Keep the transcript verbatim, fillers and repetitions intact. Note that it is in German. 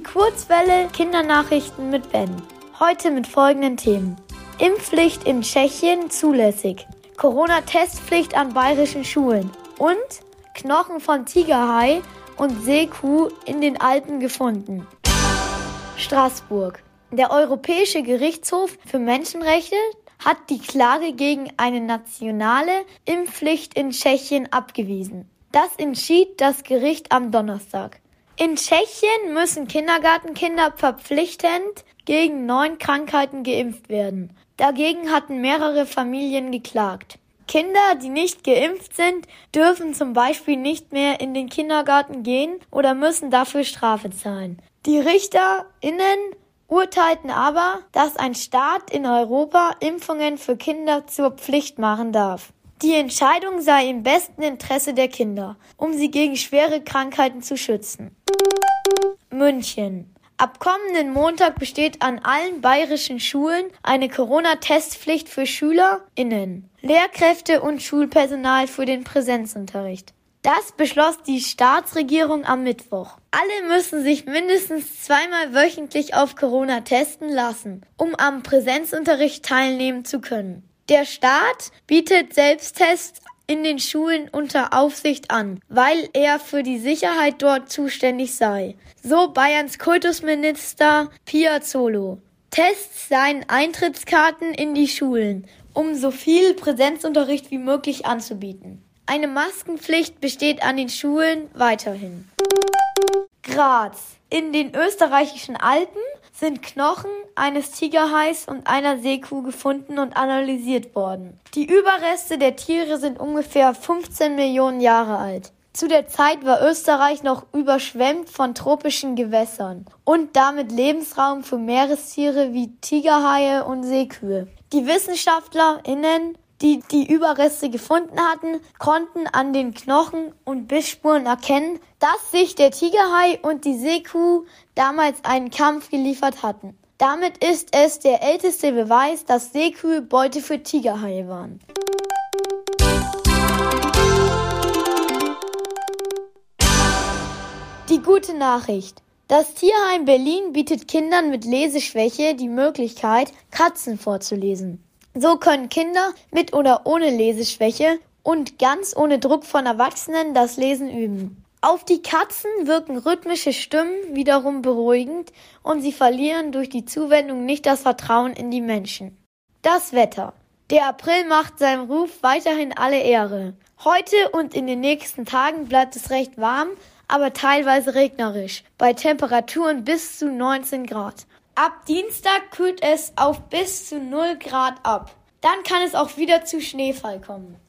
Die Kurzwelle Kindernachrichten mit Ben. Heute mit folgenden Themen: Impfpflicht in Tschechien zulässig, Corona-Testpflicht an bayerischen Schulen und Knochen von Tigerhai und Seekuh in den Alpen gefunden. Straßburg. Der Europäische Gerichtshof für Menschenrechte hat die Klage gegen eine nationale Impfpflicht in Tschechien abgewiesen. Das entschied das Gericht am Donnerstag. In Tschechien müssen Kindergartenkinder verpflichtend gegen neun Krankheiten geimpft werden. Dagegen hatten mehrere Familien geklagt. Kinder, die nicht geimpft sind, dürfen zum Beispiel nicht mehr in den Kindergarten gehen oder müssen dafür Strafe zahlen. Die RichterInnen urteilten aber, dass ein Staat in Europa Impfungen für Kinder zur Pflicht machen darf. Die Entscheidung sei im besten Interesse der Kinder, um sie gegen schwere Krankheiten zu schützen. München. Ab kommenden Montag besteht an allen bayerischen Schulen eine Corona-Testpflicht für SchülerInnen, Lehrkräfte und Schulpersonal für den Präsenzunterricht. Das beschloss die Staatsregierung am Mittwoch. Alle müssen sich mindestens zweimal wöchentlich auf Corona testen lassen, um am Präsenzunterricht teilnehmen zu können. Der Staat bietet Selbsttests in den Schulen unter Aufsicht an, weil er für die Sicherheit dort zuständig sei. So Bayerns Kultusminister Piazolo. Tests seien Eintrittskarten in die Schulen, um so viel Präsenzunterricht wie möglich anzubieten. Eine Maskenpflicht besteht an den Schulen weiterhin. Graz. In den österreichischen Alpen sind Knochen eines Tigerhais und einer Seekuh gefunden und analysiert worden. Die Überreste der Tiere sind ungefähr fünfzehn Millionen Jahre alt. Zu der Zeit war Österreich noch überschwemmt von tropischen Gewässern und damit Lebensraum für Meerestiere wie Tigerhaie und Seekühe. Die WissenschaftlerInnen, die die Überreste gefunden hatten, konnten an den Knochen und Bissspuren erkennen, dass sich der Tigerhai und die Seekuh damals einen Kampf geliefert hatten. Damit ist es der älteste Beweis, dass Seekühe Beute für Tigerhaie waren. Die gute Nachricht. Das Tierheim Berlin bietet Kindern mit Leseschwäche die Möglichkeit, Katzen vorzulesen. So können Kinder mit oder ohne Leseschwäche und ganz ohne Druck von Erwachsenen das Lesen üben. Auf die Katzen wirken rhythmische Stimmen wiederum beruhigend und sie verlieren durch die Zuwendung nicht das Vertrauen in die Menschen. Das Wetter. Der April macht seinem Ruf weiterhin alle Ehre. Heute und in den nächsten Tagen bleibt es recht warm, aber teilweise regnerisch, bei Temperaturen bis zu neunzehn Grad. Ab Dienstag kühlt es auf bis zu null Grad ab. Dann kann es auch wieder zu Schneefall kommen.